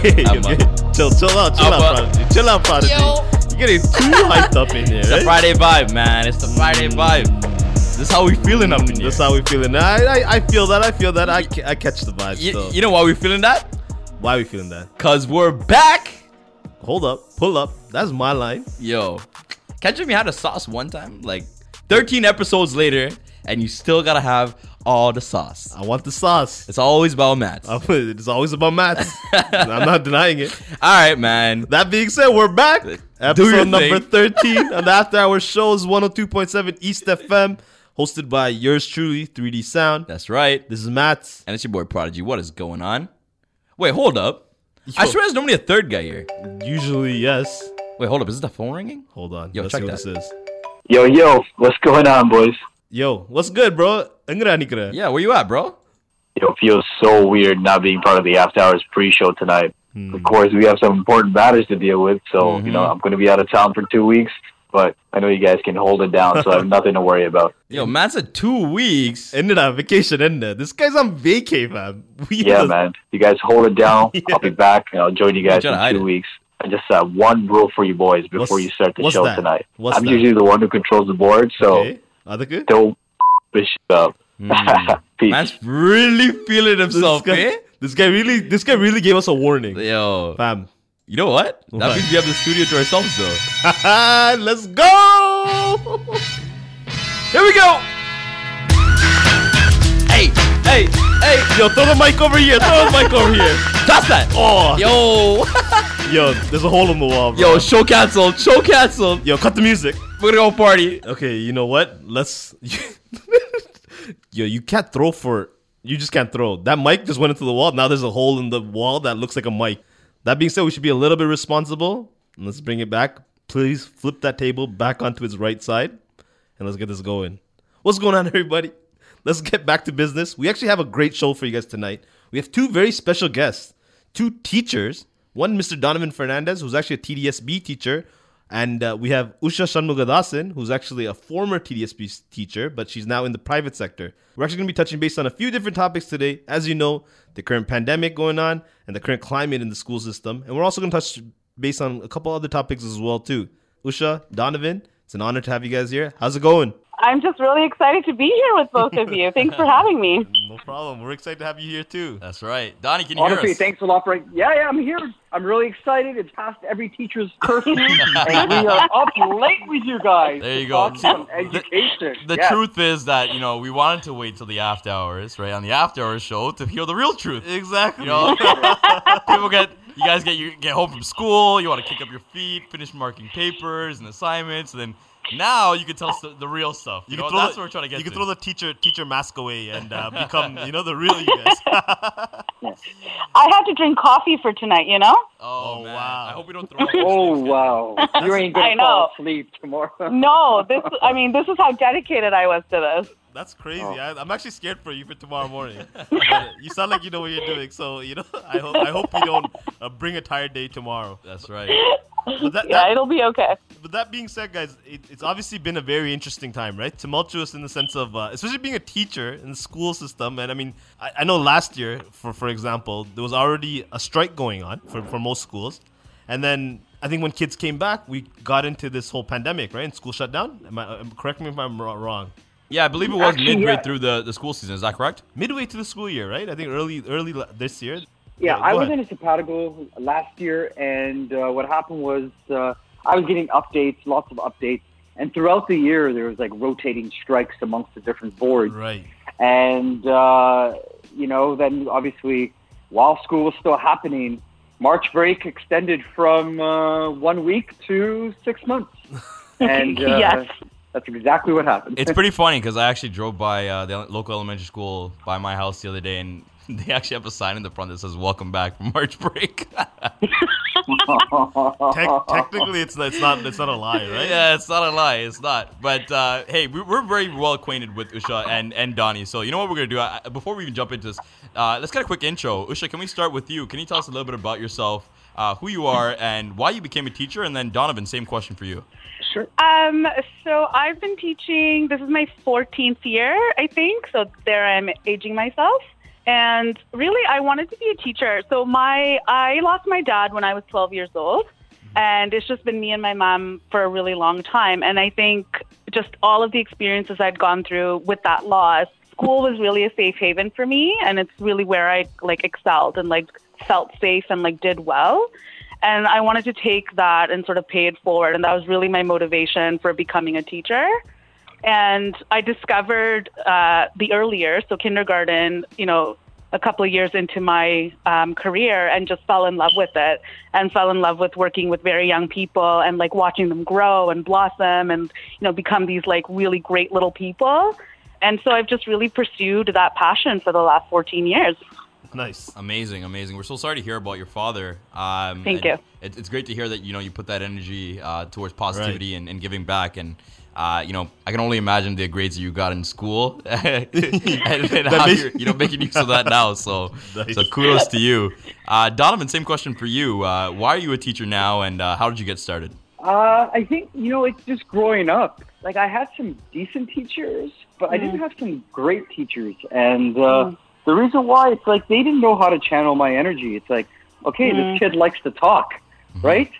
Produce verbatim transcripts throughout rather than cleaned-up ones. okay, I'm okay. Up. Chill, chill out, chill I'm out, up. Prodigy. Chill out, Prodigy. Yo. You're getting too hyped up in here. It's right? A Friday vibe, man. It's the Friday vibe. This is how we feeling up in here. This is how we feeling. I, I I feel that. I feel that. I, I catch the vibe. You, so. You know why we feeling that? Why we feeling that? Cause we're back. Hold up. Pull up. That's my line. Yo. Catch me had a sauce one time. Like thirteen episodes later and you still gotta have all the sauce. I want the sauce. It's always about Matt. It's always about Matt. I'm not denying it. All right, man. That being said, we're back. Episode number thirteen on the After Hours show is one oh two point seven East F M. Hosted by yours truly, three D Sound. That's right. This is Matt. And it's your boy Prodigy. What is going on? Wait, hold up. Yo. I swear there's normally a third guy here. Usually, yes. Wait, hold up. Is the phone ringing? Hold on. Yo, let's check see what that. This is. Yo, yo. What's going on, boys? Yo, what's good, bro? Yeah, where you at, bro? Yo, it feels so weird not being part of the After Hours pre-show tonight. Mm. Of course, we have some important matters to deal with. So, mm-hmm. you know, I'm going to be out of town for two weeks. But I know you guys can hold it down, so I have nothing to worry about. Yo, man said two weeks. Ended our vacation, in there. This guy's on vacay, man. We yeah, just... man. You guys hold it down. Yeah. I'll be back, and I'll join you guys in two weeks. I just have uh, one rule for you boys before what's, you start the show that? tonight. What's I'm that? usually the one who controls the board, so okay. good? don't f*** up. Mm. Man's really feeling himself, this guy, eh? This guy, really, this guy really gave us a warning. Yo. Fam. You know what? That what? means we have the studio to ourselves, though. Let's go! Here we go! Hey, hey, hey! Yo, throw the mic over here. Throw the mic over here. That's that. Oh, yo, yo, there's a hole in the wall, bro. Yo, show canceled. Show canceled. Yo, cut the music. We're gonna go party. Okay, you know what? Let's. Yo, you can't throw for. You just can't throw. That mic just went into the wall. Now there's a hole in the wall that looks like a mic. That being said, we should be a little bit responsible. Let's bring it back. Please flip that table back onto its right side. And let's get this going. What's going on, everybody? Let's get back to business. We actually have a great show for you guys tonight. We have two very special guests. Two teachers. One, Mister Donovan Fernandez, who's actually a T D S B teacher. And uh, we have Usha Shanmugadasan, who's actually a former T D S B teacher, but she's now in the private sector. We're actually going to be touching base on a few different topics today. As you know, the current pandemic going on and the current climate in the school system. And we're also going to touch base on a couple other topics as well, too. Usha, Donovan, it's an honor to have you guys here. How's it going? I'm just really excited to be here with both of you. Thanks for having me. No problem. We're excited to have you here, too. That's right. Donnie, can you Honestly, hear us? Thanks a lot for... Yeah, yeah, I'm here. I'm really excited. It's past every teacher's curfew. And we are up late with you guys. There you go. Some education. The, the yeah. truth is that, you know, we wanted to wait till the after hours, right, on the after hours show to hear the real truth. Exactly. You know, people get... You guys get you get home from school. You want to kick up your feet, finish marking papers and assignments, and then... Now you can tell us the, the real stuff. You, you know, can throw that's the, what we're trying to get. You can to. throw the teacher teacher mask away and uh, become, you know, the real you guys. I had to drink coffee for tonight, you know. Oh, oh man. wow! I hope we don't throw. Oh wow! You ain't gonna fall asleep tomorrow. No, this. I mean, this is how dedicated I was to this. That's crazy. Oh. I, I'm actually scared for you for tomorrow morning. You sound like you know what you're doing, so you know. I hope I hope you don't uh, bring a tired day tomorrow. That's right. But that, yeah, that, it'll be okay. But that being said, guys, it, it's obviously been a very interesting time, right? Tumultuous in the sense of, uh, especially being a teacher in the school system. And I mean, I, I know last year, for for example, there was already a strike going on for, for most schools. And then I think when kids came back, we got into this whole pandemic, right? And school shut down. Am I, correct me if I'm wrong. Yeah, I believe it was Actually, midway yeah. through the, the school season. Is that correct? Midway through the school year, right? I think early early this year. Yeah, I was in Esophago last year, and uh, what happened was uh, I was getting updates, lots of updates, and throughout the year there was like rotating strikes amongst the different boards. Right. And uh, you know, then obviously while school was still happening, March break extended from uh, one week to six months. And uh, yes. That's exactly what happened. It's pretty funny because I actually drove by uh, the local elementary school by my house the other day, and they actually have a sign in the front that says "Welcome back from March break." Te- technically, it's it's not it's not a lie, right? Yeah, it's not a lie. It's not. But uh, hey, we, we're very well acquainted with Usha and, and Donnie. So you know what we're gonna do I, before we even jump into this? Uh, let's get a quick intro. Usha, can we start with you? Can you tell us a little bit about yourself, uh, who you are, and why you became a teacher? And then Donovan, same question for you. Sure. Um, so I've been teaching. This is my fourteenth year, I think. So there, I'm aging myself. And really, I wanted to be a teacher. So my I lost my dad when I was twelve years old. And it's just been me and my mom for a really long time. And I think just all of the experiences I'd gone through with that loss, school was really a safe haven for me. And it's really where I like excelled and like felt safe and like did well. And I wanted to take that and sort of pay it forward. And that was really my motivation for becoming a teacher. And I discovered uh, the earlier, so kindergarten, you know, a couple of years into my um, career, and just fell in love with it and fell in love with working with very young people and like watching them grow and blossom and, you know, become these like really great little people. And so I've just really pursued that passion for the last fourteen years. Nice. Amazing, amazing. We're so sorry to hear about your father. Um, Thank you. It, it's great to hear that, you know, you put that energy uh, towards positivity right. and, and giving back. And, uh, you know, I can only imagine the grades that you got in school and, and how makes- you're, you know, making use of that now. So nice. So kudos to you. Uh, Donovan, same question for you. Uh, why are you a teacher now, and uh, how did you get started? Uh, I think, you know, it's just growing up. Like, I had some decent teachers, but mm. I didn't have some great teachers. And... Uh, mm. The reason why, it's like they didn't know how to channel my energy. It's like, okay, mm. this kid likes to talk, right?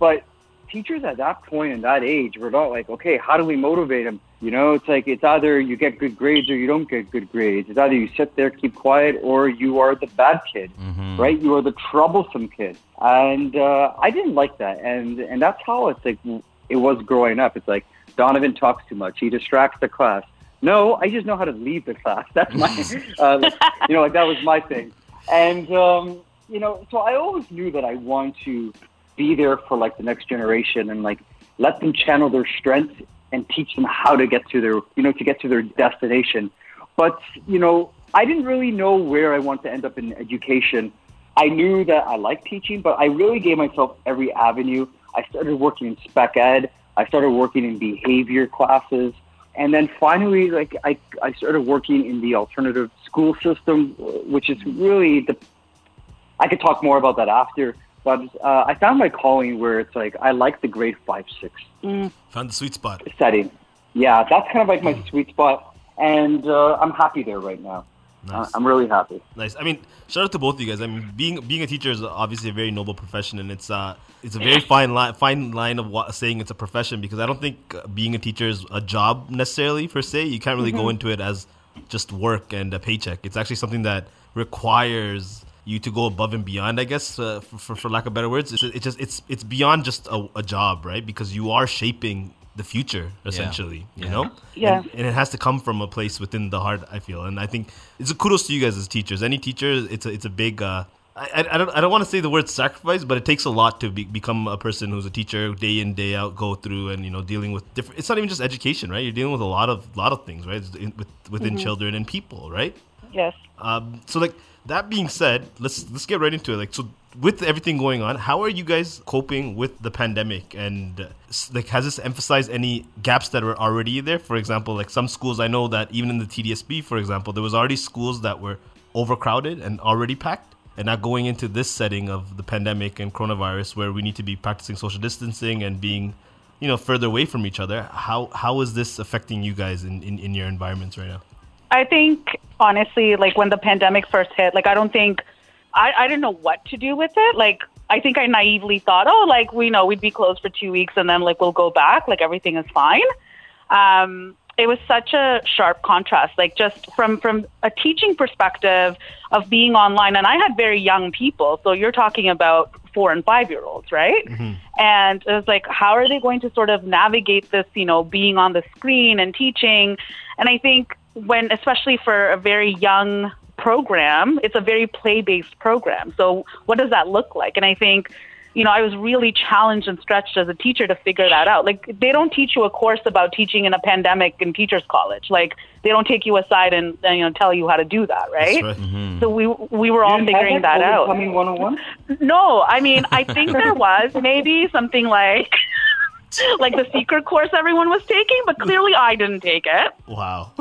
But teachers at that point in that age were not like, okay, how do we motivate him? You know, it's like it's either you get good grades or you don't get good grades. It's either you sit there, keep quiet, or you are the bad kid, mm-hmm. right? You are the troublesome kid. And uh, I didn't like that. And, and that's how it's like it was growing up. It's like Donovan talks too much. He distracts the class. No, I just know how to leave the class. That's my, uh, you know, like that was my thing. And, um, you know, so I always knew that I wanted to be there for like the next generation and like let them channel their strengths and teach them how to get to their, you know, to get to their destination. But, you know, I didn't really know where I wanted to end up in education. I knew that I liked teaching, but I really gave myself every avenue. I started working in spec ed. I started working in behavior classes. And then finally, like I, I started working in the alternative school system, which is really the, I could talk more about that after, but uh, I found my calling where it's like, I like the grade five, six. Mm. Found the sweet spot. Setting. Yeah, that's kind of like my sweet spot. And uh, I'm happy there right now. Nice. I'm really happy. Nice. I mean, shout out to both of you guys. I mean, being being a teacher is obviously a very noble profession, and it's uh it's a very fine line fine line of what, saying it's a profession, because I don't think being a teacher is a job necessarily per se. You can't really mm-hmm. go into it as just work and a paycheck. It's actually something that requires you to go above and beyond, I guess, uh, for, for for lack of better words. It's it's just it's it's beyond just a, a job, right? Because you are shaping the future, essentially, yeah. you yeah. know? Yeah. And, and it has to come from a place within the heart, I feel. And I think it's a kudos to you guys as teachers. Any teacher, it's a, it's a big, uh, I, I don't I don't want to say the word sacrifice, but it takes a lot to be, become a person who's a teacher day in, day out, go through and, you know, dealing with different, it's not even just education, right? You're dealing with a lot of lot of things, right? In, with, within mm-hmm. children and people, right? Yes. Um. So, like, that being said, let's let's get right into it. Like, so with everything going on, how are you guys coping with the pandemic? And uh, like, has this emphasized any gaps that were already there? For example, like some schools, I know that even in the T D S B, for example, there was already schools that were overcrowded and already packed. And now going into this setting of the pandemic and coronavirus, where we need to be practicing social distancing and being, you know, further away from each other, how how is this affecting you guys in, in, in your environments right now? I think, honestly, like when the pandemic first hit, like I don't think, I, I didn't know what to do with it. Like, I think I naively thought, oh, like, we know we'd be closed for two weeks and then like we'll go back, like everything is fine. Um, it was such a sharp contrast, like just from, from a teaching perspective of being online. And I had very young people. So you're talking about four and five year olds, right? Mm-hmm. And it was like, how are they going to sort of navigate this, you know, being on the screen and teaching? And I think, when, especially for a very young program, it's a very play-based program. So what does that look like? And I think, you know, I was really challenged and stretched as a teacher to figure that out. Like, they don't teach you a course about teaching in a pandemic in teachers' college. Like, they don't take you aside and, and you know, tell you how to do that, right? That's right. Mm-hmm. So we we were you all figuring that out. Coming one oh one? No, I mean, I think there was maybe something like like the secret course everyone was taking, but clearly I didn't take it. Wow.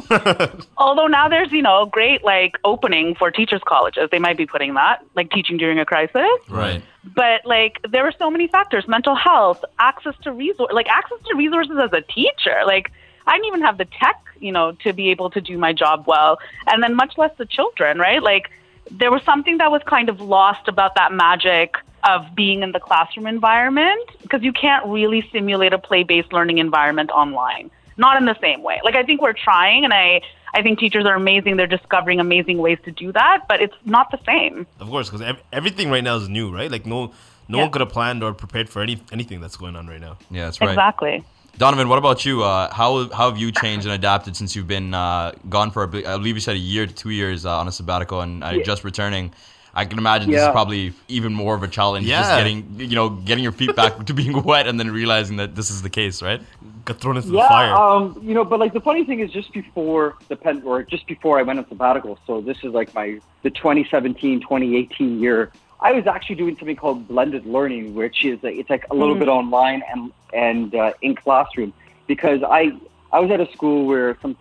Although now there's, you know, great like opening for teachers' colleges. They might be putting that, like teaching during a crisis. Right. But like there were so many factors, mental health, access to resource, like access to resources as a teacher. Like I didn't even have the tech, you know, to be able to do my job well. And then much less the children, right? Like, there was something that was kind of lost about that magic of being in the classroom environment, because you can't really simulate a play-based learning environment online. Not in the same way. Like, I think we're trying, and I, I think teachers are amazing. They're discovering amazing ways to do that, but it's not the same. Of course, because ev- everything right now is new, right? Like, no no yeah. one could have planned or prepared for any anything that's going on right now. Yeah, that's right. Exactly. Donovan, what about you? Uh, how how have you changed and adapted since you've been uh, gone for, I believe you said a year to two years uh, on a sabbatical and uh, yeah. just returning? I can imagine yeah. this is probably even more of a challenge. Yeah. Just getting, you know, getting your feet back to being wet and then realizing that this is the case, right? Got thrown into yeah, the fire. Um, you know, but like the funny thing is, just before the pen, or just before I went on sabbatical, so this is like my the twenty seventeen, twenty eighteen year. I was actually doing something called blended learning, which is like, it's like a little mm. bit online and and uh, in classroom, because I I was at a school where some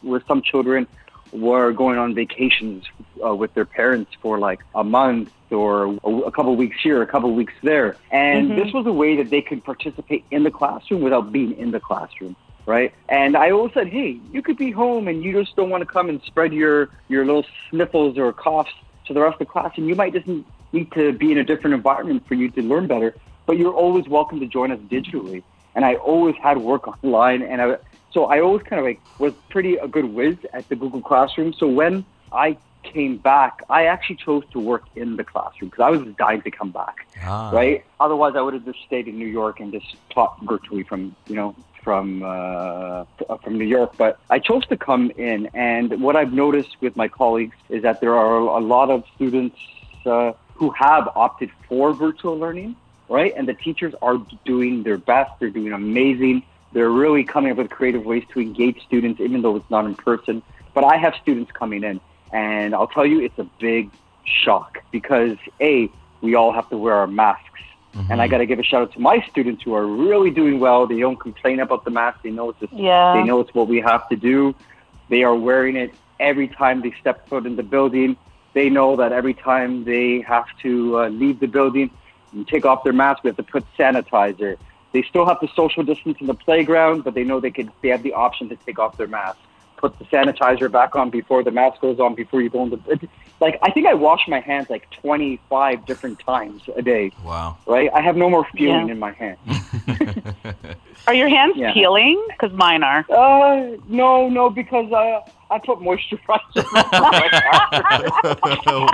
where some children were going on vacations uh, with their parents for like a month or a, a couple weeks here, a couple weeks there. And mm-hmm. this was a way that they could participate in the classroom without being in the classroom, right? And I always said, hey, you could be home and you just don't want to come and spread your, your little sniffles or coughs to the rest of the class. And you might just need to be in a different environment for you to learn better, but you're always welcome to join us digitally. And I always had work online, and I So I always kind of like was pretty a good whiz at the Google Classroom. So when I came back, I actually chose to work in the classroom because I was dying to come back, ah. right? Otherwise, I would have just stayed in New York and just taught virtually from, you know, from uh, from New York. But I chose to come in, and what I've noticed with my colleagues is that there are a lot of students uh, who have opted for virtual learning, right? And the teachers are doing their best. They're doing amazing. They're really coming up with creative ways to engage students, even though it's not in person. But I have students coming in, and I'll tell you, it's a big shock because, A, we all have to wear our masks. Mm-hmm. And I got to give a shout out to my students who are really doing well. They don't complain about the mask. They know it's just, yeah. they know it's what we have to do. They are wearing it every time they step foot in the building. They know that every time they have to uh, leave the building and take off their mask, we have to put sanitizer. They still have to social distance in the playground, but they know they could. They have the option to take off their mask, put the sanitizer back on before the mask goes on, before you go into it. Like, I think I wash my hands like twenty-five different times a day. Wow. Right? I have no more feeling yeah. in my hands. Are your hands yeah. peeling? Because mine are. Uh, no, no, because uh, I put moisturizer on.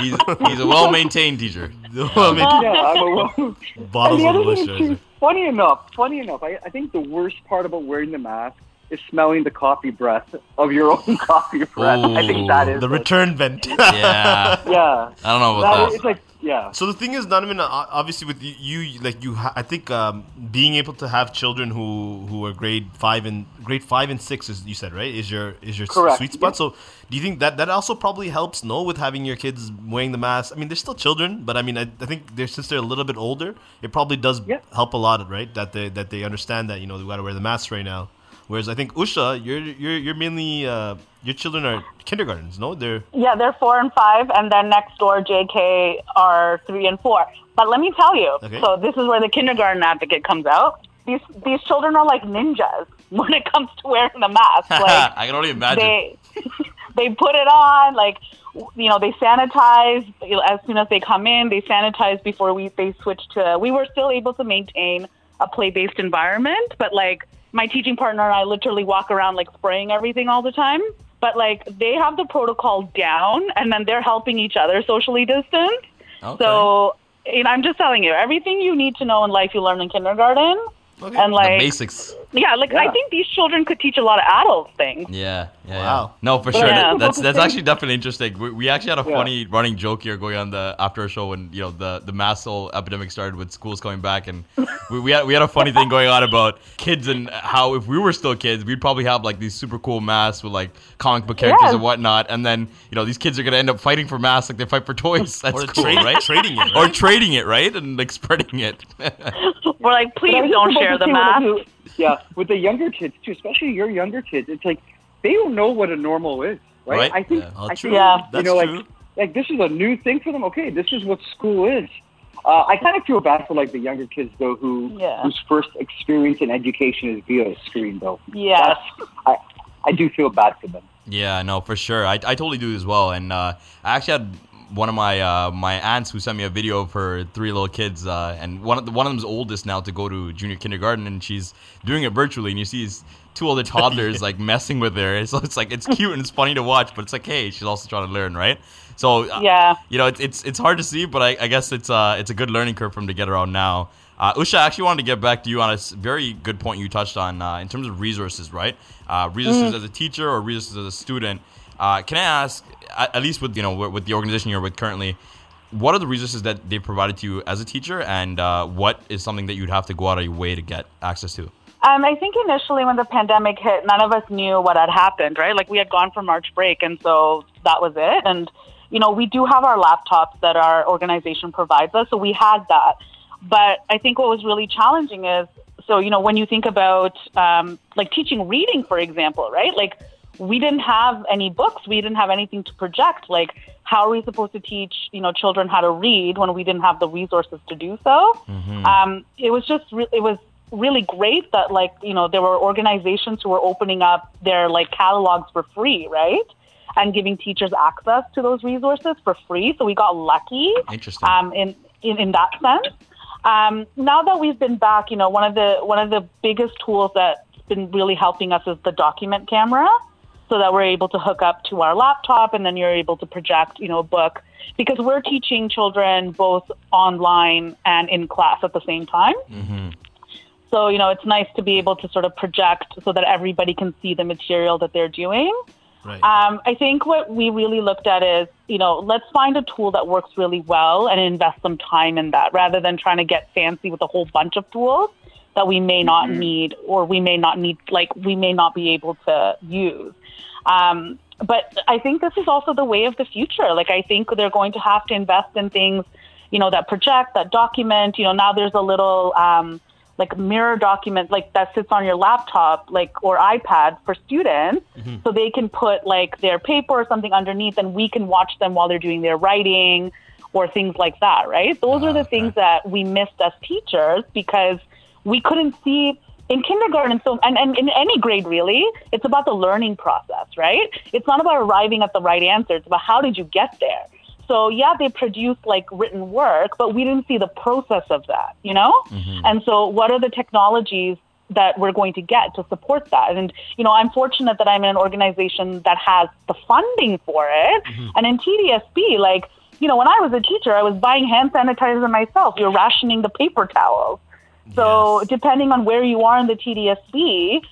he's, he's a well-maintained teacher. Well-maintained. Yeah, I'm a well- Bottles of moisturizer. Funny enough, funny enough, I, I think the worst part about wearing the mask is smelling the coffee breath of your own coffee breath. Ooh, I think that is the it. return vent. yeah, yeah. I don't know about that. that. It's like yeah. So the thing is, Donovan, obviously with you, like you, I think um, being able to have children who, who are grade five and grade five and six, as you said, right, is your is your Correct. sweet spot. Yeah. So do you think that that also probably helps? No, with having your kids wearing the mask. I mean, they're still children, but I mean, I, I think they're, since they're a little bit older, it probably does yeah. help a lot, right? That they that they understand that, you know, they got to wear the mask right now. Whereas I think Usha, you're you're you're mainly uh, your children are kindergartens, no? They're yeah, they're four and five, and then next door J K are three and four. But let me tell you, okay. so this is where the kindergarten advocate comes out. These these children are like ninjas when it comes to wearing the mask. Like, I can only imagine. They they put it on, like, you know, they sanitize as soon as they come in. They sanitize before we they switch to. We were still able to maintain a play-based environment, but like. My teaching partner and I literally walk around like spraying everything all the time. But like they have the protocol down, and then they're helping each other socially distance. Okay. So and I'm just telling you, everything you need to know in life you learn in kindergarten. Okay. And like the basics. Yeah, like yeah. I think these children could teach a lot of adult things. Yeah. yeah wow. Yeah. No, for sure. Yeah. That, that's that's actually definitely interesting. We, we actually had a yeah. funny running joke here going on the after our show when, you know, the the mask epidemic started with schools coming back, and we we had we had a funny thing going on about kids and how if we were still kids, we'd probably have like these super cool masks with like comic book characters yes. and whatnot, and then, you know, these kids are gonna end up fighting for masks like they fight for toys. That's or cool, tra- right? Trading it, right? Or trading it, right? And like spreading it. We're like, please don't share the mask. Yeah, with the younger kids too, especially your younger kids, it's like they don't know what a normal is, right? right? I think, yeah, I think yeah. you That's know, true. like like this is a new thing for them. Okay, this is what school is. Uh, I kind of feel bad for like the younger kids though, who yeah. whose first experience in education is via a screen though. Yeah, That's, I I do feel bad for them. Yeah, no, for sure. I I totally do as well. And uh, I actually had one of my uh, my aunts who sent me a video of her three little kids, uh, and one of the, one of them's oldest now to go to junior kindergarten, and she's doing it virtually, and you see these two older toddlers like messing with her. So it's like it's cute and it's funny to watch, but it's like, hey, she's also trying to learn, right? So yeah, uh, you know, it's it's it's hard to see, but I, I guess it's uh it's a good learning curve for him to get around now. Uh, Usha, I actually wanted to get back to you on a very good point you touched on uh, in terms of resources, right? Uh, resources mm-hmm. as a teacher or resources as a student. Uh, can I ask, at least with you know with the organization you're with currently, what are the resources that they provided to you as a teacher, and uh, what is something that you'd have to go out of your way to get access to? Um, I think initially when the pandemic hit, none of us knew what had happened, right? Like we had gone for March break, and so that was it. And you know, we do have our laptops that our organization provides us, so we had that. But I think what was really challenging is, so you know, when you think about um, like teaching reading, for example, right? Like we didn't have any books. We didn't have anything to project. Like, how are we supposed to teach, you know, children how to read when we didn't have the resources to do so? Mm-hmm. Um, it was just, re- it was really great that like, you know, there were organizations who were opening up their like catalogs for free, right? And giving teachers access to those resources for free. So we got lucky. Interesting. Um, in, in, in that sense. Um, now that we've been back, you know, one of the, one of the biggest tools that's been really helping us is the document camera, so that we're able to hook up to our laptop, and then you're able to project, you know, a book, because we're teaching children both online and in class at the same time. Mm-hmm. So, you know, it's nice to be able to sort of project so that everybody can see the material that they're doing. Right. Um, I think what we really looked at is, you know, let's find a tool that works really well and invest some time in that, rather than trying to get fancy with a whole bunch of tools that we may not mm-hmm. need, or we may not need, like we may not be able to use. Um, but I think this is also the way of the future. Like, I think they're going to have to invest in things, you know, that project, that document, you know, now there's a little, um, like mirror document, like that sits on your laptop, like, or iPad for students. Mm-hmm. So they can put like their paper or something underneath, and we can watch them while they're doing their writing or things like that. Right. Those uh, are the okay. things that we missed as teachers, because we couldn't see in kindergarten, so and, and in any grade, really, it's about the learning process, right? It's not about arriving at the right answer. It's about how did you get there? So, yeah, they produce, like, written work, but we didn't see the process of that, you know? Mm-hmm. And so what are the technologies that we're going to get to support that? And, you know, I'm fortunate that I'm in an organization that has the funding for it. Mm-hmm. And in T D S B, like, you know, when I was a teacher, I was buying hand sanitizer myself. You're rationing the paper towels. So yes. depending on where you are in the T D S B,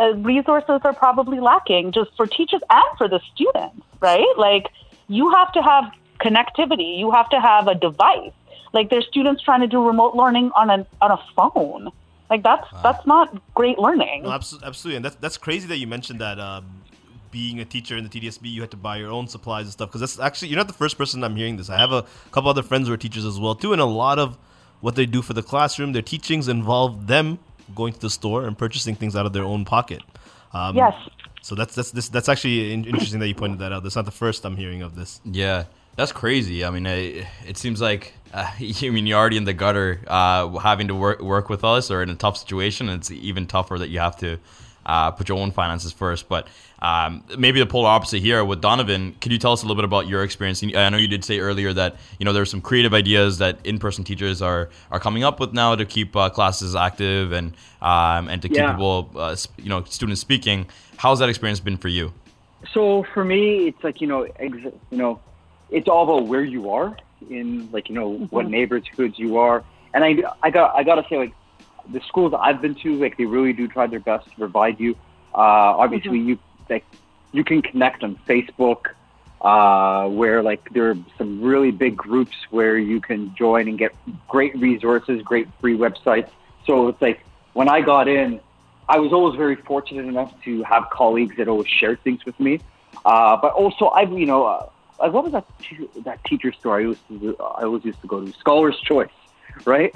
uh, resources are probably lacking, just for teachers and for the students, right? Like, you have to have connectivity. You have to have a device. Like, there's students trying to do remote learning on a on a phone. Like, that's wow. that's not great learning. No, absolutely. And that's, that's crazy that you mentioned that. Um, being a teacher in the T D S B, you had to buy your own supplies and stuff, because that's actually, you're not the first person I'm hearing this. I have a couple other friends who are teachers as well, too, and a lot of what they do for the classroom, their teachings involve them going to the store and purchasing things out of their own pocket. Um, yes. So that's that's this, that's actually interesting that you pointed that out. That's not the first I'm hearing of this. Yeah, that's crazy. I mean, it, it seems like uh, you I mean you're already in the gutter, uh, having to work work with us, or in a tough situation. And it's even tougher that you have to uh, put your own finances first. But um, maybe the polar opposite here with Donovan. Can you tell us a little bit about your experience? I know you did say earlier that, you know, there are some creative ideas that in-person teachers are are coming up with now to keep uh, classes active and um, and to keep yeah. people, uh, you know, students speaking. How's that experience been for you? So for me, it's like, you know, ex- you know, it's all about where you are in, like, you know, mm-hmm. what neighborhoods you are, and I I got I gotta say, like, the schools I've been to, like, they really do try their best to provide you. Uh, obviously, mm-hmm. you like you can connect on Facebook, uh, where, like, there are some really big groups where you can join and get great resources, great free websites. So it's like, when I got in, I was always very fortunate enough to have colleagues that always shared things with me. Uh, but also, I've you know, uh, what was that t- that teacher store I used to do, I always used to go to? Scholar's Choice, right?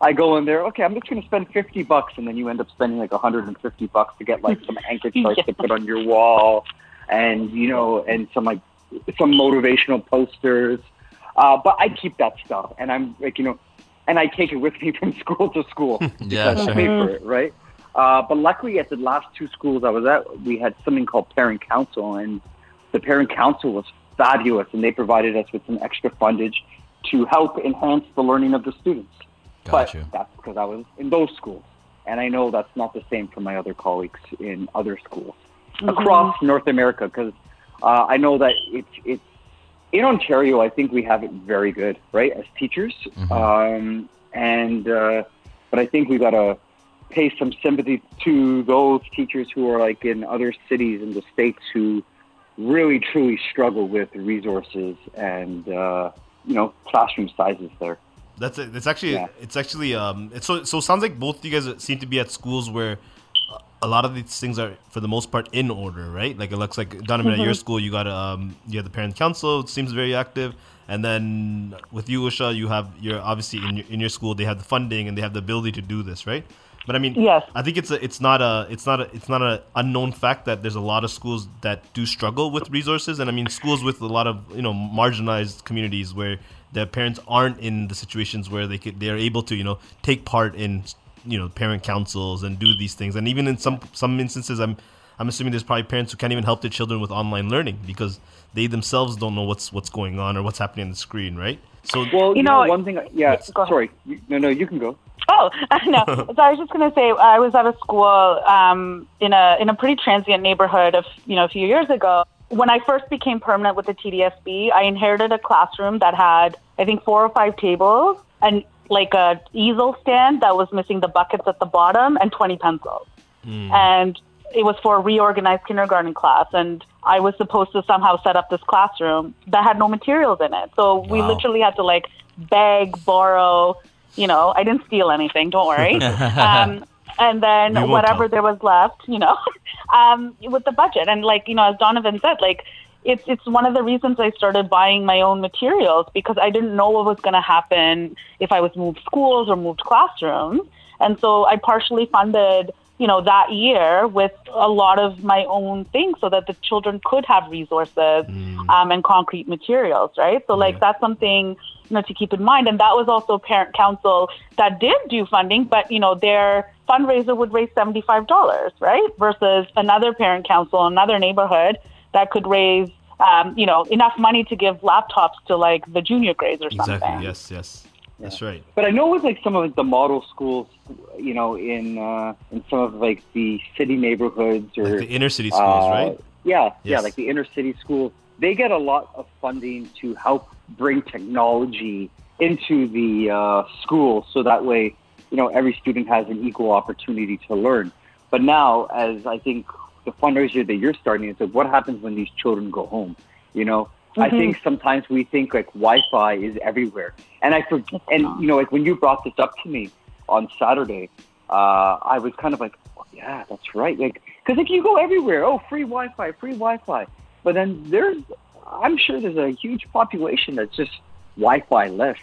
I go in there, okay, I'm just going to spend fifty bucks, and then you end up spending like one hundred fifty bucks to get like some anchor charts yeah. to put on your wall, and, you know, and some like some motivational posters. Uh, but I keep that stuff, and I'm like, you know, and I take it with me from school to school. yeah, sure. I pay for it, right? Uh, but luckily, at the last two schools I was at, we had something called parent council, and the parent council was fabulous, and they provided us with some extra fundage to help enhance the learning of the students. Gotcha. But that's because I was in those schools, and I know that's not the same for my other colleagues in other schools mm-hmm. across North America, because uh, I know that it's it's in Ontario. I think we have it very good, right, as teachers, mm-hmm. um, and uh, but I think we gotta pay some sympathy to those teachers who are like in other cities in the States who really truly struggle with resources and uh, you know classroom sizes there. That's it. It's actually yeah. it's actually um it's so so it sounds like both of you guys seem to be at schools where a lot of these things are for the most part in order, right? Like it looks like Donovan mm-hmm. at your school you got um you have the parent council, it seems very active, and then with you Usha you have you're obviously in your, in your school they have the funding and they have the ability to do this, right? But I mean, yes. I think it's a, it's not a, it's not a, it's not an unknown fact that there's a lot of schools that do struggle with resources, and I mean, schools with a lot of you know marginalized communities where their parents aren't in the situations where they could, they're able to you know take part in you know parent councils and do these things, and even in some some instances, I'm I'm assuming there's probably parents who can't even help their children with online learning because they themselves don't know what's what's going on or what's happening on the screen, right? So well, you, you know, know one thing, yeah. Sorry, you, no, no, you can go. Oh, no. So I was just going to say, I was at a school um, in a in a pretty transient neighborhood of, you know, a few years ago. When I first became permanent with the T D S B, I inherited a classroom that had, I think, four or five tables and like a easel stand that was missing the buckets at the bottom and twenty pencils. Mm. And it was for a reorganized kindergarten class. And I was supposed to somehow set up this classroom that had no materials in it. So wow. we literally had to like beg, borrow. You know, I didn't steal anything, don't worry. um, and then whatever there was left, you know, um, with the budget. And like, you know, as Donovan said, like, it's it's one of the reasons I started buying my own materials because I didn't know what was going to happen if I was moved schools or moved classrooms. And so I partially funded, you know, that year with a lot of my own things so that the children could have resources mm. um, and concrete materials, right? So, like, yeah. that's something... You know, to keep in mind. And that was also parent council that did do funding, but, you know, their fundraiser would raise seventy-five dollars, right? Versus another parent council, another neighborhood that could raise, um, you know, enough money to give laptops to like the junior grades or something. Exactly. Yes, yes. Yeah. That's right. But I know with like some of like, the model schools, you know, in uh, in some of like the city neighborhoods or like the inner city schools, uh, right? Yeah. Yes. Yeah. Like the inner city schools, they get a lot of funding to help bring technology into the uh, school so that way, you know, every student has an equal opportunity to learn. But now, as I think the fundraiser that you're starting, it's like, what happens when these children go home? You know, mm-hmm. I think sometimes we think like Wi-Fi is everywhere. And I forget, and you know, like when you brought this up to me on Saturday, uh, I was kind of like, oh, yeah, that's right. Like, because if you go everywhere, oh, free Wi-Fi, free Wi-Fi. But then there's, I'm sure there's a huge population that's just Wi-Fi less.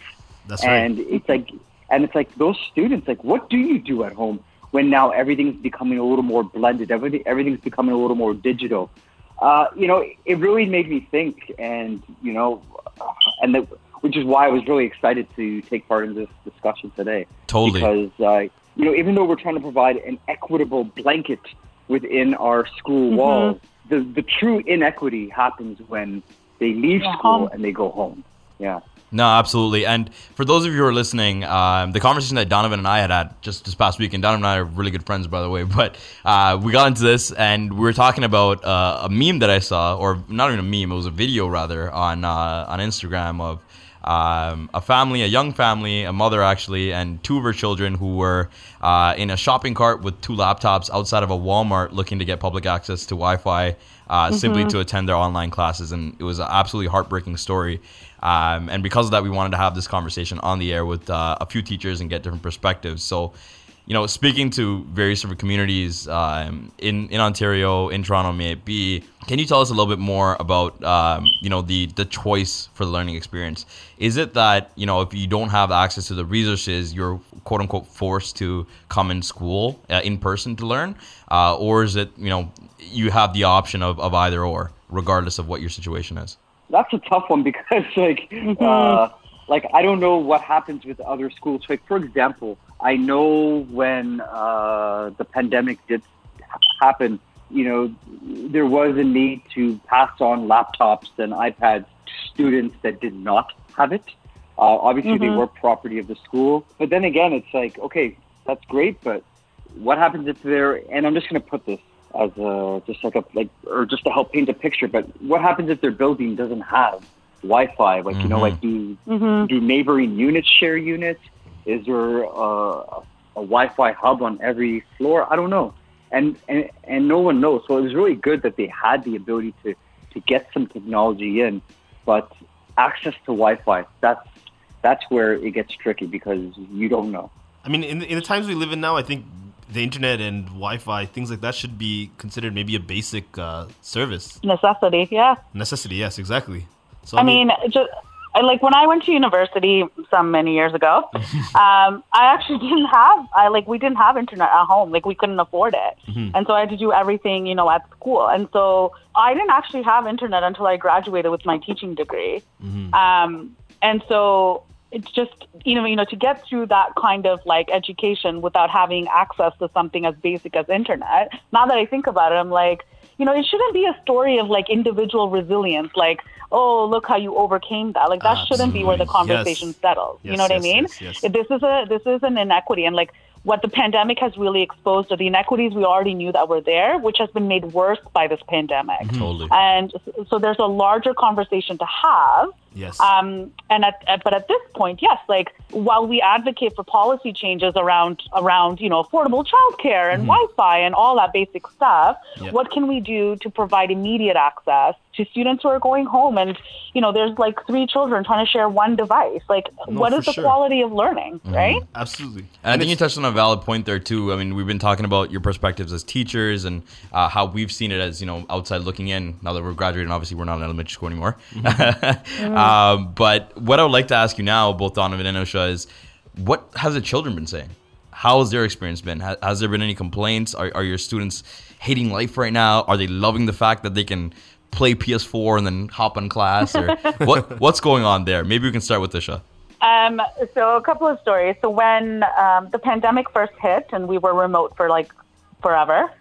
That's right. And it's like, and it's like those students, like, what do you do at home when now everything's becoming a little more blended? Everything, everything's becoming a little more digital. Uh, you know, it really made me think, and you know, and that, which is why I was really excited to take part in this discussion today. Totally. Because uh, you know, even though we're trying to provide an equitable blanket within our school mm-hmm. walls. The, the true inequity happens when they leave school and they go home. Yeah. No, absolutely. And for those of you who are listening, um, the conversation that Donovan and I had had just this past week, and Donovan and I are really good friends, by the way, but uh, we got into this and we were talking about uh, a meme that I saw, or not even a meme, it was a video rather, on, uh, on Instagram of Um, a family, a young family, a mother actually, and two of her children who were uh, in a shopping cart with two laptops outside of a Walmart looking to get public access to Wi-Fi uh, mm-hmm. simply to attend their online classes. And it was an absolutely heartbreaking story. Um, and because of that, we wanted to have this conversation on the air with uh, a few teachers and get different perspectives. So, you know, speaking to various different communities um, in, in Ontario, in Toronto, may it be, can you tell us a little bit more about, um, you know, the, the choice for the learning experience? Is it that, you know, if you don't have access to the resources, you're quote unquote forced to come in school uh, in person to learn? Uh, or is it, you know, you have the option of, of either or, regardless of what your situation is? That's a tough one because like, mm-hmm. uh, like, I don't know what happens with other schools. Like, for example, I know when uh, the pandemic did happen, you know, there was a need to pass on laptops and iPads to students that did not have it. Uh, obviously, mm-hmm. they were property of the school. But then again, it's like, okay, that's great, but what happens if they're, and I'm just going to put this as a, just like a, like, or just to help paint a picture, but what happens if their building doesn't have Wi-Fi? Like, mm-hmm. you know, like do, mm-hmm. do neighboring units share units? Is there a, a Wi-Fi hub on every floor? I don't know. And, and, and no one knows. So it was really good that they had the ability to, to get some technology in, but access to Wi-Fi, that's, that's where it gets tricky because you don't know. I mean, in the, in the times we live in now, I think the internet and Wi-Fi, things like that, should be considered maybe a basic uh, service. Necessity, yeah. Necessity, yes, exactly. So I, I mean, mean just, like when I went to university some many years ago, um, I actually didn't have, I like we didn't have internet at home. Like we couldn't afford it. Mm-hmm. And so I had to do everything, you know, at school. And so I didn't actually have internet until I graduated with my teaching degree. Mm-hmm. Um, and so... It's just, you know, you know, to get through that kind of like education without having access to something as basic as internet. Now that I think about it, I'm like, you know, it shouldn't be a story of like individual resilience. Like, oh, look how you overcame that. Like that Absolutely. shouldn't be where the conversation yes. settles. Yes, you know what yes, I mean? Yes, yes. This is a this is an inequity, and like what the pandemic has really exposed are the inequities we already knew that were there, which has been made worse by this pandemic. Mm-hmm. Totally. And so there's a larger conversation to have. Yes. Um, and at, at, but at this point, yes, like while we advocate for policy changes around, around you know, affordable childcare and mm-hmm. Wi-Fi and all that basic stuff, yep. what can we do to provide immediate access to students who are going home? And, you know, there's like three children trying to share one device. Like, no, what is the sure. quality of learning, mm-hmm. right? Absolutely. And I think you touched on a valid point there, too. I mean, we've been talking about your perspectives as teachers and uh, how we've seen it as, you know, outside looking in. Now that we're graduating, obviously, we're not in elementary school anymore. Mm-hmm. um, Um, but what I would like to ask you now, both Donovan and Usha, is what has the children been saying? How has their experience been? Has, has there been any complaints? Are, are your students hating life right now? Are they loving the fact that they can play P S four and then hop on class? Or what, what's going on there? Maybe we can start with Usha. Um, so a couple of stories. So when um, the pandemic first hit and we were remote for like forever,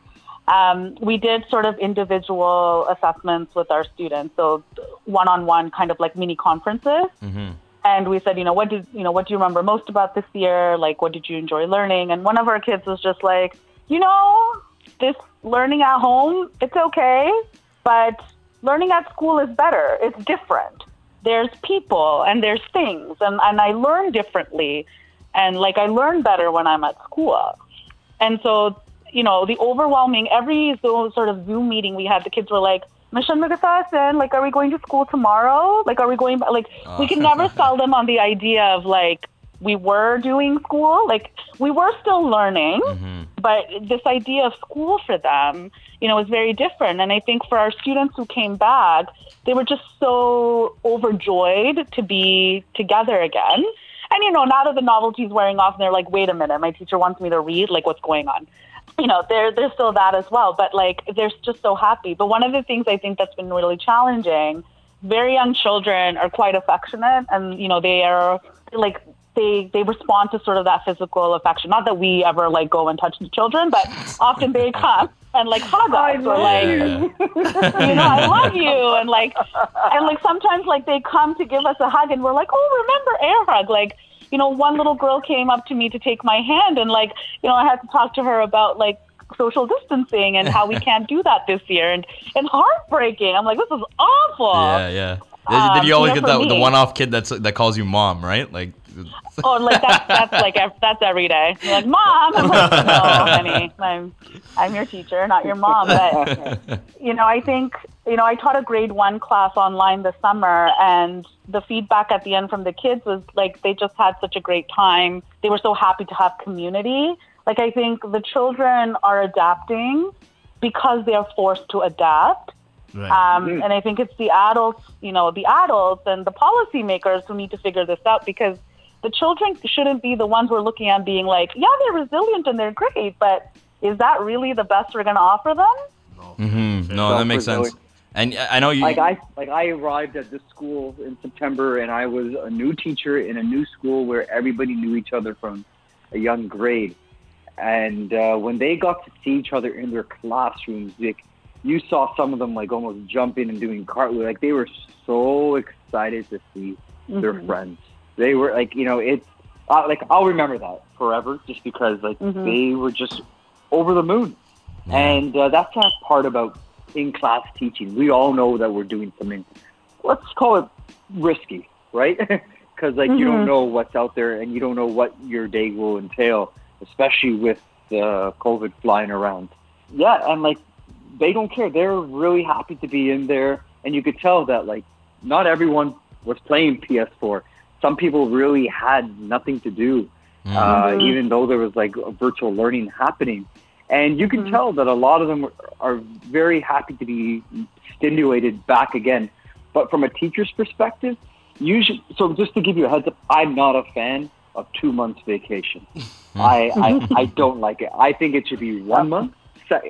Um, we did sort of individual assessments with our students, so one-on-one kind of like mini conferences. Mm-hmm. And we said, you know, what did you know? What do you remember most about this year? Like, what did you enjoy learning? And one of our kids was just like, you know, this learning at home, it's okay, but learning at school is better. It's different. There's people and there's things, and, and I learn differently, and like I learn better when I'm at school, and so. You know, the overwhelming, every sort of Zoom meeting we had, the kids were like, Miss Shanmugadasan, like, are we going to school tomorrow? Like, are we going, like, oh. we could never sell them on the idea of, like, we were doing school. Like, we were still learning, mm-hmm. but this idea of school for them, you know, is very different. And I think for our students who came back, they were just so overjoyed to be together again. And, you know, now that the novelty is wearing off, and they're like, wait a minute, my teacher wants me to read, like, what's going on? You know, they're, they're still that as well, but like, they're just so happy. But one of the things I think that's been really challenging, very young children are quite affectionate and, you know, they are like, they, they respond to sort of that physical affection. Not that we ever like go and touch the children, but often they come and like hug us or like, you know, I love you. And like, and like sometimes like they come to give us a hug and we're like, oh, remember air hug? Like, you know, one little girl came up to me to take my hand and like, you know, I had to talk to her about like social distancing and how we can't do that this year. And and heartbreaking. I'm like, this is awful. Yeah, yeah. Um, did you always you know, get that, the one-off kid that's, that calls you mom, right? Like, oh, like that's, that's like, that's every day. You're like, mom. I'm like, no, honey, I'm, I'm your teacher, not your mom. But, you know, I think, you know, I taught a grade one class online this summer and the feedback at the end from the kids was like, they just had such a great time. They were so happy to have community. Like, I think the children are adapting because they are forced to adapt. Right. Um, mm-hmm. And I think it's the adults, you know, the adults and the policymakers who need to figure this out because the children shouldn't be the ones we're looking at being like, yeah, they're resilient and they're great, but is that really the best we're going to offer them? No, mm-hmm. no that makes sense. And I know you... Like I, like I arrived at this school in September, and I was a new teacher in a new school where everybody knew each other from a young grade. And uh, when they got to see each other in their classrooms, Vic, you saw some of them like almost jumping and doing cartwheels. Like they were so excited to see mm-hmm. their friends. They were like, you know, it's uh, like I'll remember that forever just because like mm-hmm. they were just over the moon. Mm-hmm. And uh, that's that part about in-class teaching. We all know that we're doing something, let's call it risky, right? Because like mm-hmm. you don't know what's out there and you don't know what your day will entail, especially with uh, COVID flying around. Yeah, and like they don't care. They're really happy to be in there. And you could tell that like not everyone was playing P S four. Some people really had nothing to do, mm-hmm. uh, even though there was like a virtual learning happening. And you can mm-hmm. tell that a lot of them are very happy to be stimulated back again. But from a teacher's perspective, usually, so just to give you a heads up, I'm not a fan of two months vacation. I, I I don't like it. I think it should be one month,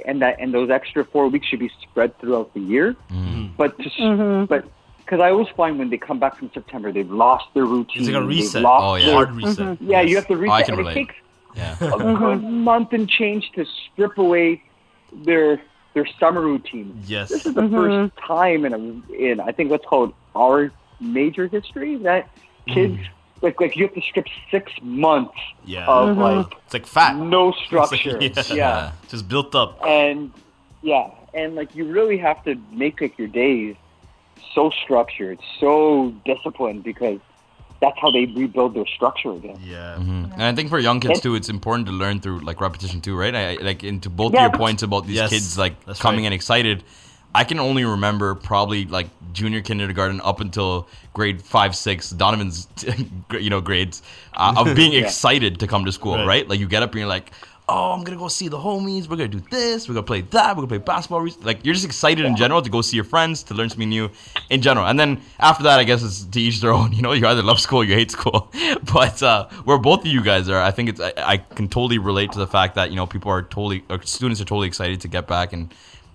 and that and those extra four weeks should be spread throughout the year. Mm-hmm. But to, mm-hmm. but because I always find when they come back from September, they've lost their routine. It's like a reset. Oh yeah, their, hard reset. Mm-hmm. Yeah, yes. You have to reset. Oh, I can and relate. It takes yeah. a good month and change to strip away their their summer routine. Yes, this is the mm-hmm. first time in a, in I think let's call it our major history that kids. Mm. Like, like you have to strip six months yeah. of mm-hmm. like it's like fat, no structure, like, yeah. yeah, just built up, and yeah, and like you really have to make like your days so structured, so disciplined because that's how they rebuild their structure again. Yeah, mm-hmm. yeah. And I think for young kids too, it's important to learn through like repetition too, right? I, like into both yeah. of your points about these yes. kids like that's coming right. and excited. I can only remember probably like junior kindergarten up until grade five, six, Donovan's, you know, grades uh, of being yeah. excited to come to school, right. right? Like you get up and you're like, oh, I'm going to go see the homies. We're going to do this. We're going to play that. We're going to play basketball. Like you're just excited yeah. in general to go see your friends, to learn something new in general. And then after that, I guess it's to each their own, you know, you either love school or you hate school. But uh, where both of you guys are, I think it's, I, I can totally relate to the fact that, you know, people are totally, or students are totally excited to get back and,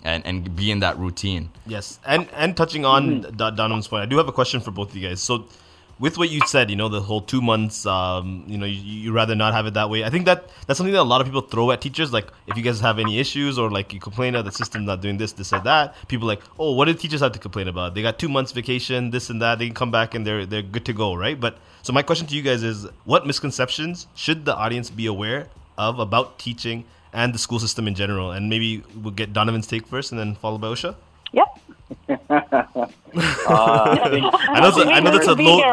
And, and be in that routine. Yes. And and touching on mm-hmm. D- Donovan's point, I do have a question for both of you guys. So with what you said, you know, the whole two months, um, you know, you, you'd rather not have it that way. I think that that's something that a lot of people throw at teachers. Like, if you guys have any issues or, like, you complain that the system's not doing this, this or that, people are like, oh, what do teachers have to complain about? They got two months vacation, this and that. They can come back and they're they're good to go, right? But so my question to you guys is, what misconceptions should the audience be aware of about teaching and the school system in general? And maybe we'll get Donovan's take first and then followed by Usha. Yep. uh, I, think, I know, I know that's, a lo-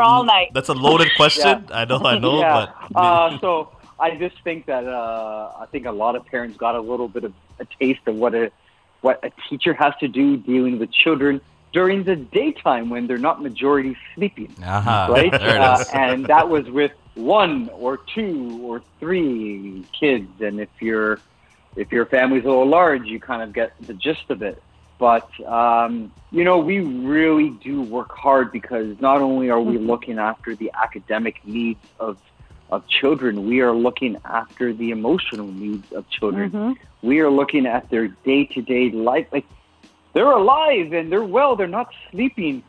that's a loaded question. Yeah. I know, I know. Yeah. But uh, so I just think that uh, I think a lot of parents got a little bit of a taste of what a, what a teacher has to do dealing with children during the daytime when they're not majority sleeping. Uh-huh. Right? uh, and that was with one or two or three kids. And if you're if your family's a little large, you kind of get the gist of it. But, um, you know, we really do work hard because not only are we looking after the academic needs of, of children, we are looking after the emotional needs of children. Mm-hmm. We are looking at their day-to-day life. Like, they're alive and they're well. They're not sleeping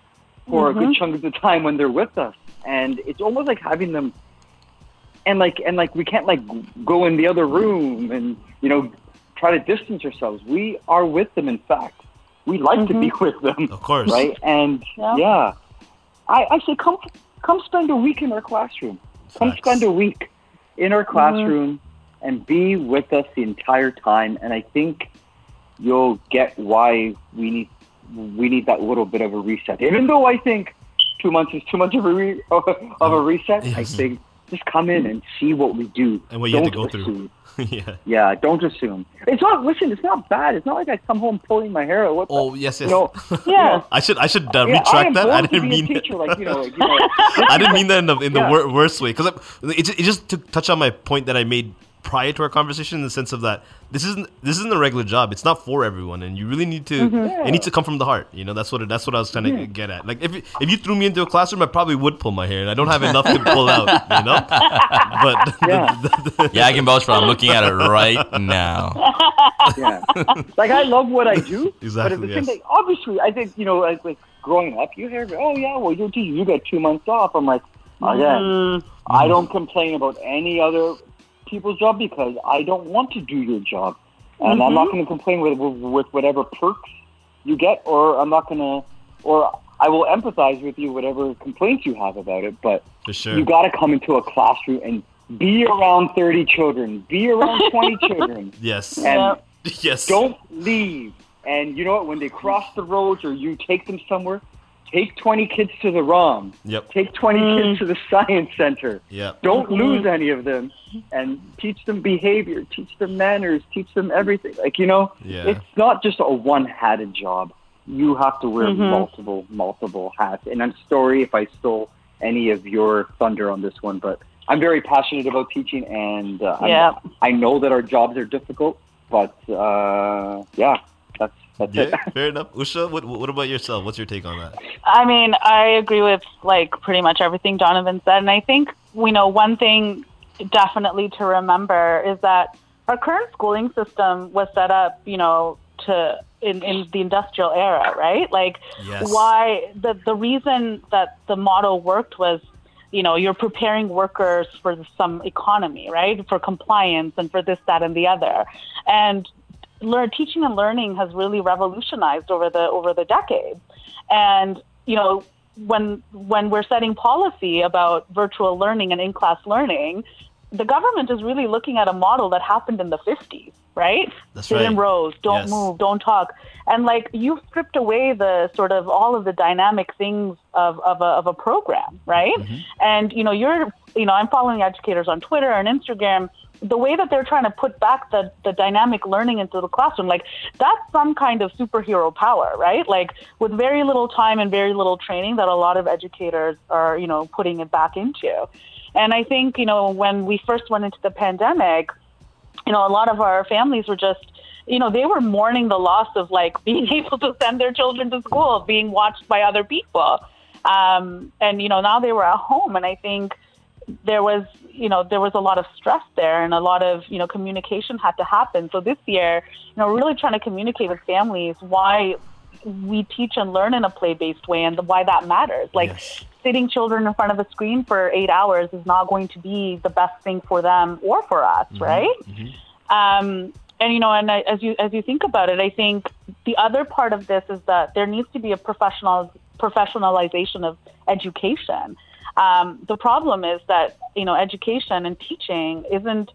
for mm-hmm. a good chunk of the time when they're with us. And it's almost like having them And like and like we can't like go in the other room and, you know, try to distance ourselves. We are with them. In fact, we like mm-hmm. to be with them. Of course, right? And yeah, yeah. I, I say come come spend a week in our classroom. Facts. Come spend a week in our classroom mm-hmm. and be with us the entire time. And I think you'll get why we need we need that little bit of a reset. Even though I think two months is too much of a re- of a reset, yes. I think. Just come in and see what we do. And what you don't have to go assume. through. yeah. Yeah, don't assume. It's not, listen, it's not bad. It's not like I come home pulling my hair out. What the, oh, yes, yes. You know, yeah. I should I should uh, retract yeah, I that. I didn't mean that. Like, you know, like, you know, like, I didn't mean that in the, in yeah. the wor- worst way. Because it, it just to touch on my point that I made prior to our conversation, in the sense of that this isn't this isn't a regular job. It's not for everyone, and you really need to. Mm-hmm. Yeah. It needs to come from the heart. You know, that's what it, that's what I was trying mm-hmm. to get at. Like if if you threw me into a classroom, I probably would pull my hair, and I don't have enough to pull out. You know, but yeah, the, the, the, yeah I can vouch for. I'm looking at it right now. Yeah. Like, I love what I do. Exactly. But at the same time, obviously, I think, you know, like, like growing up, you hear, oh, yeah, well, you you got two months off. I'm like, again, mm-hmm. I don't complain about any other people's job because I don't want to do your job. And mm-hmm. I'm not going to complain with, with with whatever perks you get, or I'm not going to, or I will empathize with you, whatever complaints you have about it. But sure. you got to come into a classroom and be around thirty children, be around twenty children. Yes. And yes. don't leave. And you know what? When they cross the roads or you take them somewhere, take twenty kids to the ROM. Yep. Take twenty mm. kids to the science center. Yep. Don't mm-hmm. lose any of them, and teach them behavior, teach them manners, teach them everything. Like, you know, yeah. it's not just a one-hatted job. You have to wear mm-hmm. multiple, multiple hats. And I'm sorry if I stole any of your thunder on this one, but I'm very passionate about teaching, and uh, yeah. I know that our jobs are difficult, but uh, yeah, that's that's yeah, it. Fair enough. Usha, what what about yourself? What's your take on that? I mean, I agree with like pretty much everything Donovan said, and I think we know one thing definitely to remember is that our current schooling system was set up, you know, to in, in the industrial era, right? Like, yes. why the the reason that the model worked was, you know, you're preparing workers for some economy, right? For compliance and for this, that, and the other. And learn, teaching and learning has really revolutionized over the over the decades. And, you know, when when we're setting policy about virtual learning and in-class learning, the government is really looking at a model that happened in the fifties, right? That's Sit right. in rows, don't yes. move, don't talk. And like, you've stripped away the sort of all of the dynamic things of, of, a, of a program, right? Mm-hmm. And, you know, you're, you know, I'm following educators on Twitter and Instagram. The way that they're trying to put back the, the dynamic learning into the classroom, like that's some kind of superhero power, right? Like with very little time and very little training that a lot of educators are, you know, putting it back into. And I think, you know, when we first went into the pandemic, you know, a lot of our families were just, you know, they were mourning the loss of like being able to send their children to school, being watched by other people. Um, and, you know, now they were at home. And I think there was, you know, there was a lot of stress there and a lot of, you know, communication had to happen. So this year, you know, really trying to communicate with families why we teach and learn in a play-based way and why that matters. Like, yes. sitting children in front of a screen for eight hours is not going to be the best thing for them or for us, mm-hmm. right? Mm-hmm. Um, and you know, and I, as you as you think about it, I think the other part of this is that there needs to be a professional professionalization of education. Um, the problem is that, you know, education and teaching isn't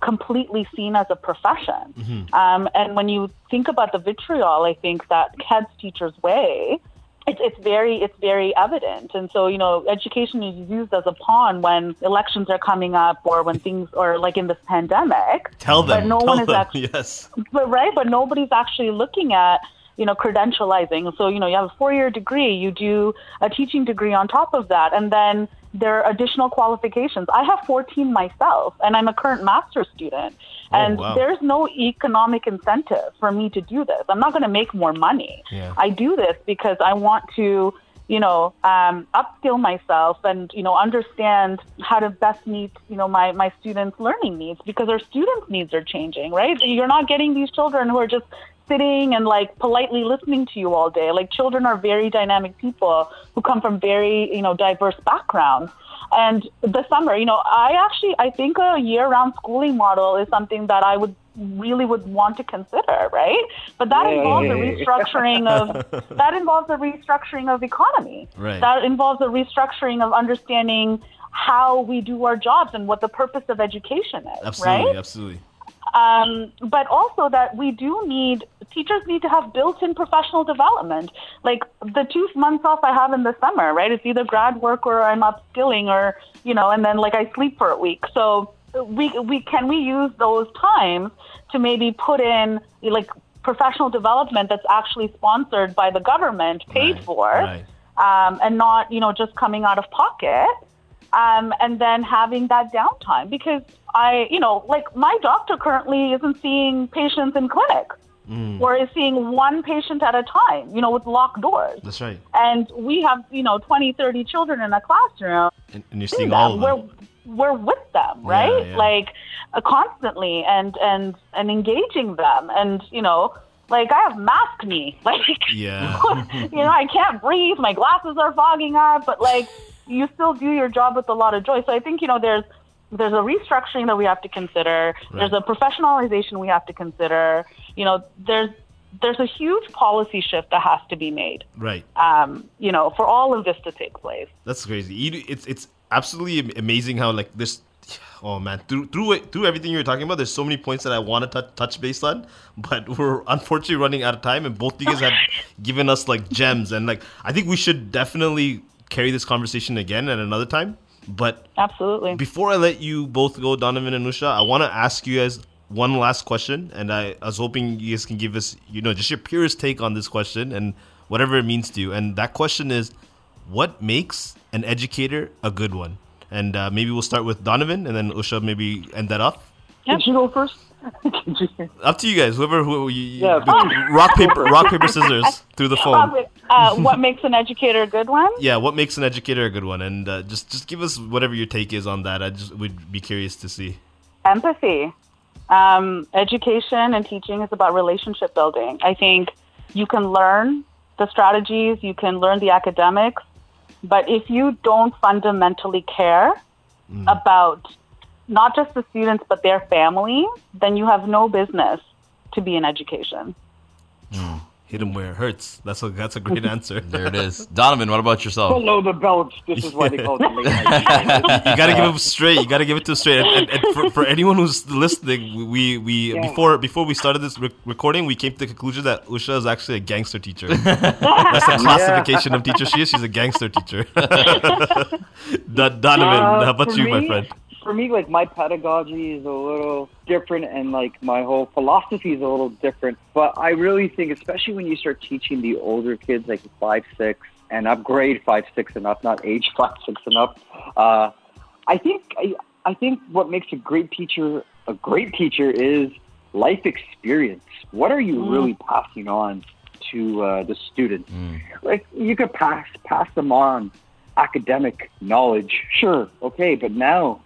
completely seen as a profession. Mm-hmm. Um, and when you think about the vitriol, I think that heads teachers weigh. It's it's very it's very evident, and so you know education is used as a pawn when elections are coming up or when things are like in this pandemic. Tell them, but no one is actually, yes, but right, but nobody's actually looking at you know credentializing. So you know you have a four-year degree, you do a teaching degree on top of that, and then there are additional qualifications. I have fourteen myself, and I'm a current master's student. And oh, wow. there's no economic incentive for me to do this. I'm not going to make more money. Yeah. I do this because I want to, you know, um, upskill myself and, you know, understand how to best meet, you know, my, my students' learning needs because our students' needs are changing, right? You're not getting these children who are just sitting and like politely listening to you all day. Like children are very dynamic people who come from very, you know, diverse backgrounds. And the summer, you know, I actually, I think a year-round schooling model is something that I would really would want to consider, right? But that Yay. involves a restructuring of, that involves a restructuring of economy. Right. That involves a restructuring of understanding how we do our jobs and what the purpose of education is, absolutely, right? Absolutely, absolutely. Um, but also that we do need, teachers need to have built-in professional development. Like the two months off I have in the summer, right? It's either grad work or I'm upskilling or, you know, and then like I sleep for a week. So we, we, can we use those times to maybe put in like professional development that's actually sponsored by the government, paid right, for, right. Um, and not, you know, just coming out of pocket. Um, and then having that downtime because I, you know, like my doctor currently isn't seeing patients in clinic mm. or is seeing one patient at a time, you know, with locked doors. That's right. And we have, you know, twenty, thirty children in a classroom. And, and you're seeing all of them. We're, we're with them, right? Yeah, yeah. Like uh, constantly and, and, and engaging them. And, you know, like I have mask me, like, yeah. you know, I can't breathe. My glasses are fogging up, but like you still do your job with a lot of joy. So I think, you know, there's, there's a restructuring that we have to consider. Right. There's a professionalization we have to consider. You know, there's, there's a huge policy shift that has to be made, right? Um, you know, for all of this to take place. That's crazy. It's it's absolutely amazing how like this. Oh man, through through through everything you're talking about, there's so many points that I want to touch, touch base on, but we're unfortunately running out of time. And both you guys have given us like gems, and like I think we should definitely carry this conversation again at another time. But absolutely, before I let you both go, Donovan and Usha, I want to ask you guys one last question, and I, I was hoping you guys can give us, you know, just your purest take on this question and whatever it means to you. And that question is, what makes an educator a good one? And uh, maybe we'll start with Donovan, and then Usha maybe end that off. Can you go first? Up to you guys. Whoever who you, yeah. you, rock paper, rock paper scissors through the phone. Uh, what makes an educator a good one? Yeah, what makes an educator a good one? And uh, just just give us whatever your take is on that. I just would be curious to see. Empathy. Um, education and teaching is about relationship building. I think you can learn the strategies, you can learn the academics, but if you don't fundamentally care mm. about not just the students, but their family, then you have no business to be in education. Mm. Hit them where it hurts. That's a, that's a great answer. There it is. Donovan, what about yourself? Below the belt. This is why they call it the late night. You got to give it straight. You got to give it to straight. And, and, and for, for anyone who's listening, we, we yeah. before before we started this re- recording, we came to the conclusion that Usha is actually a gangster teacher. That's the classification yeah. of teacher she is. She's a gangster teacher. Don- Donovan, uh, how about you, me? my friend? For me, like, my pedagogy is a little different and, like, my whole philosophy is a little different. But I really think, especially when you start teaching the older kids, like, five, six, and up, grade five, six, and up, not age five, six, and up, uh, I think I, I think what makes a great teacher a great teacher is life experience. What are you mm. really passing on to uh, the students? Mm. Like, you could pass pass them on academic knowledge, sure, okay, but now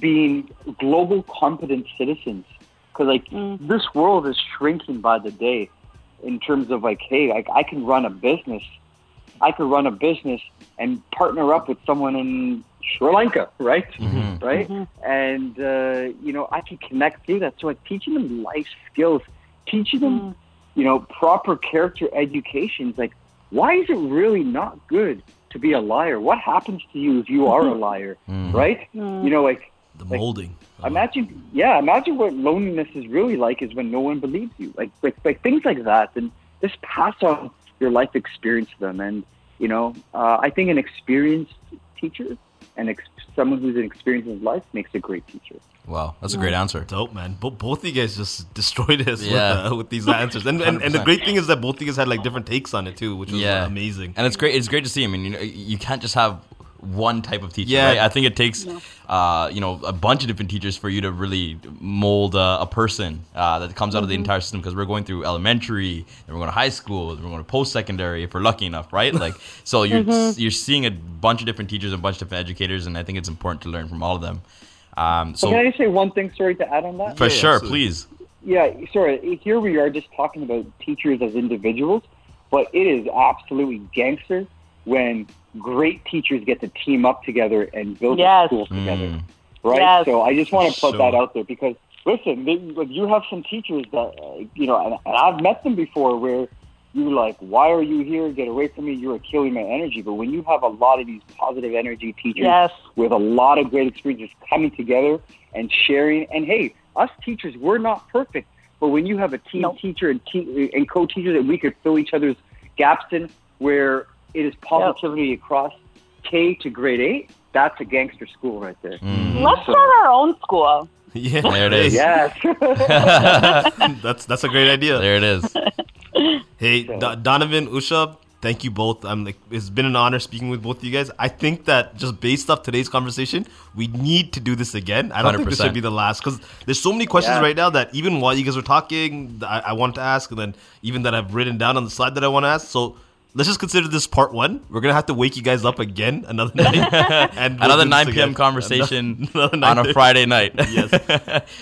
being global competent citizens, because like mm. this world is shrinking by the day in terms of like, hey, like I can run a business, I can run a business and partner up with someone in Sri Lanka, right, mm-hmm. right, mm-hmm. and uh, you know I can connect through that. So like teaching them life skills, teaching them, mm. you know, proper character educations. Like, why is it really not good to be a liar? What happens to you if you are a liar, mm. right? Mm. You know, like. The like, molding. Oh. Imagine, yeah, imagine what loneliness is really like is when no one believes you. Like, like, like things like that. And just pass on your life experience to them. And, you know, uh, I think an experienced teacher and ex- someone who's an experienced in life makes a great teacher. Wow, that's a great answer. Dope, man. Bo- both of you guys just destroyed us yeah. with, uh, with these answers. And, and and the great thing is that both of you guys had like different takes on it too, which was yeah. amazing. And it's great. It's great to see. I mean, you know, you can't just have one type of teacher, yeah. right? I think it takes, yeah. uh, you know, a bunch of different teachers for you to really mold a, a person uh, that comes out mm-hmm. of the entire system, because we're going through elementary, then we're going to high school, then we're going to post-secondary if we're lucky enough, right? Like, so you're mm-hmm. you're seeing a bunch of different teachers, a bunch of different educators, and I think it's important to learn from all of them. Um, so well, can I just say one thing, sorry, to add on that? For yeah, sure, absolutely. please. Yeah, sorry, here we are just talking about teachers as individuals, but it is absolutely gangster when great teachers get to team up together and build yes. a school together, mm. right? Yes. So I just want to put sure. that out there, because, listen, they, like, you have some teachers that, uh, you know, and, and I've met them before where you're like, why are you here? Get away from me. You are killing my energy. But when you have a lot of these positive energy teachers yes. with a lot of great experiences coming together and sharing, and, hey, us teachers, we're not perfect. But when you have a team nope. teacher and, te- and co-teacher that we could fill each other's gaps in, where it is positivity yep. across K to grade eight. That's a gangster school right there. Mm. Let's start our own school. Yeah, there it is. Yes. that's that's a great idea. There it is. Hey, Do- Donovan, Usha, thank you both. I'm like, it's been an honor speaking with both of you guys. I think that just based off today's conversation, we need to do this again. I don't one hundred percent think this should be the last, because there's so many questions yeah. right now that even while you guys were talking, I, I wanted to ask, and then even that I've written down on the slide that I want to ask. So let's just consider this part one. We're gonna have to wake you guys up again another night, and we'll another nine p.m. conversation another, another on a Friday night. Yes.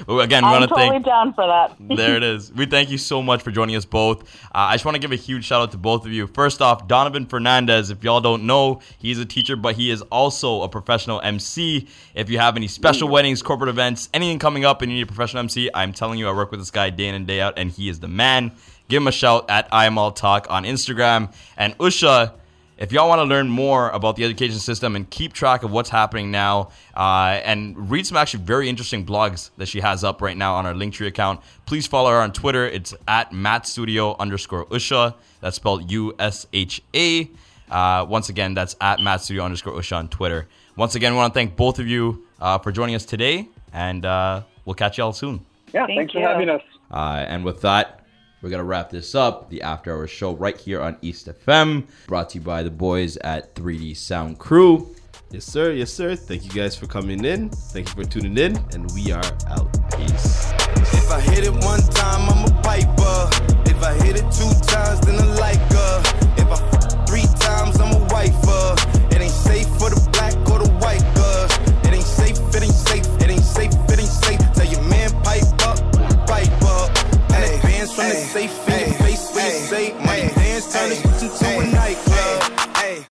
Well, again, I'm totally thank, down for that. There it is. We thank you so much for joining us both. Uh, I just want to give a huge shout out to both of you. First off, Donovan Fernandez. If y'all don't know, he's a teacher, but he is also a professional M C. If you have any special Ooh. weddings, corporate events, anything coming up, and you need a professional M C, I'm telling you, I work with this guy day in and day out, and he is the man. Give him a shout at I Am All Talk on Instagram. And Usha, if y'all want to learn more about the education system and keep track of what's happening now, uh, and read some actually very interesting blogs that she has up right now on our Linktree account, please follow her on Twitter. It's at Matt Studio underscore Usha. That's spelled U S H A. Uh, once again, that's at Matt Studio underscore Usha on Twitter. Once again, we want to thank both of you uh, for joining us today, and uh, we'll catch y'all soon. Yeah, thank thanks you. for having us. Uh, and with that, we're going to wrap this up, the After Hours show right here on East F M, brought to you by the boys at three D Sound Crew. Yes, sir. Yes, sir. Thank you guys for coming in. Thank you for tuning in. And we are out. Peace. If I hit it one time, I'm a piper. If I hit it two times, then I like her. If I fuck three times, I'm a wifer. It ain't safe for the black or the white girls. It ain't safe. It ain't safe. It ain't safe. It ain't safe. Tell your man pipe up. Pipe up. From the safe in your face when you say money dance, turn this into a nightclub.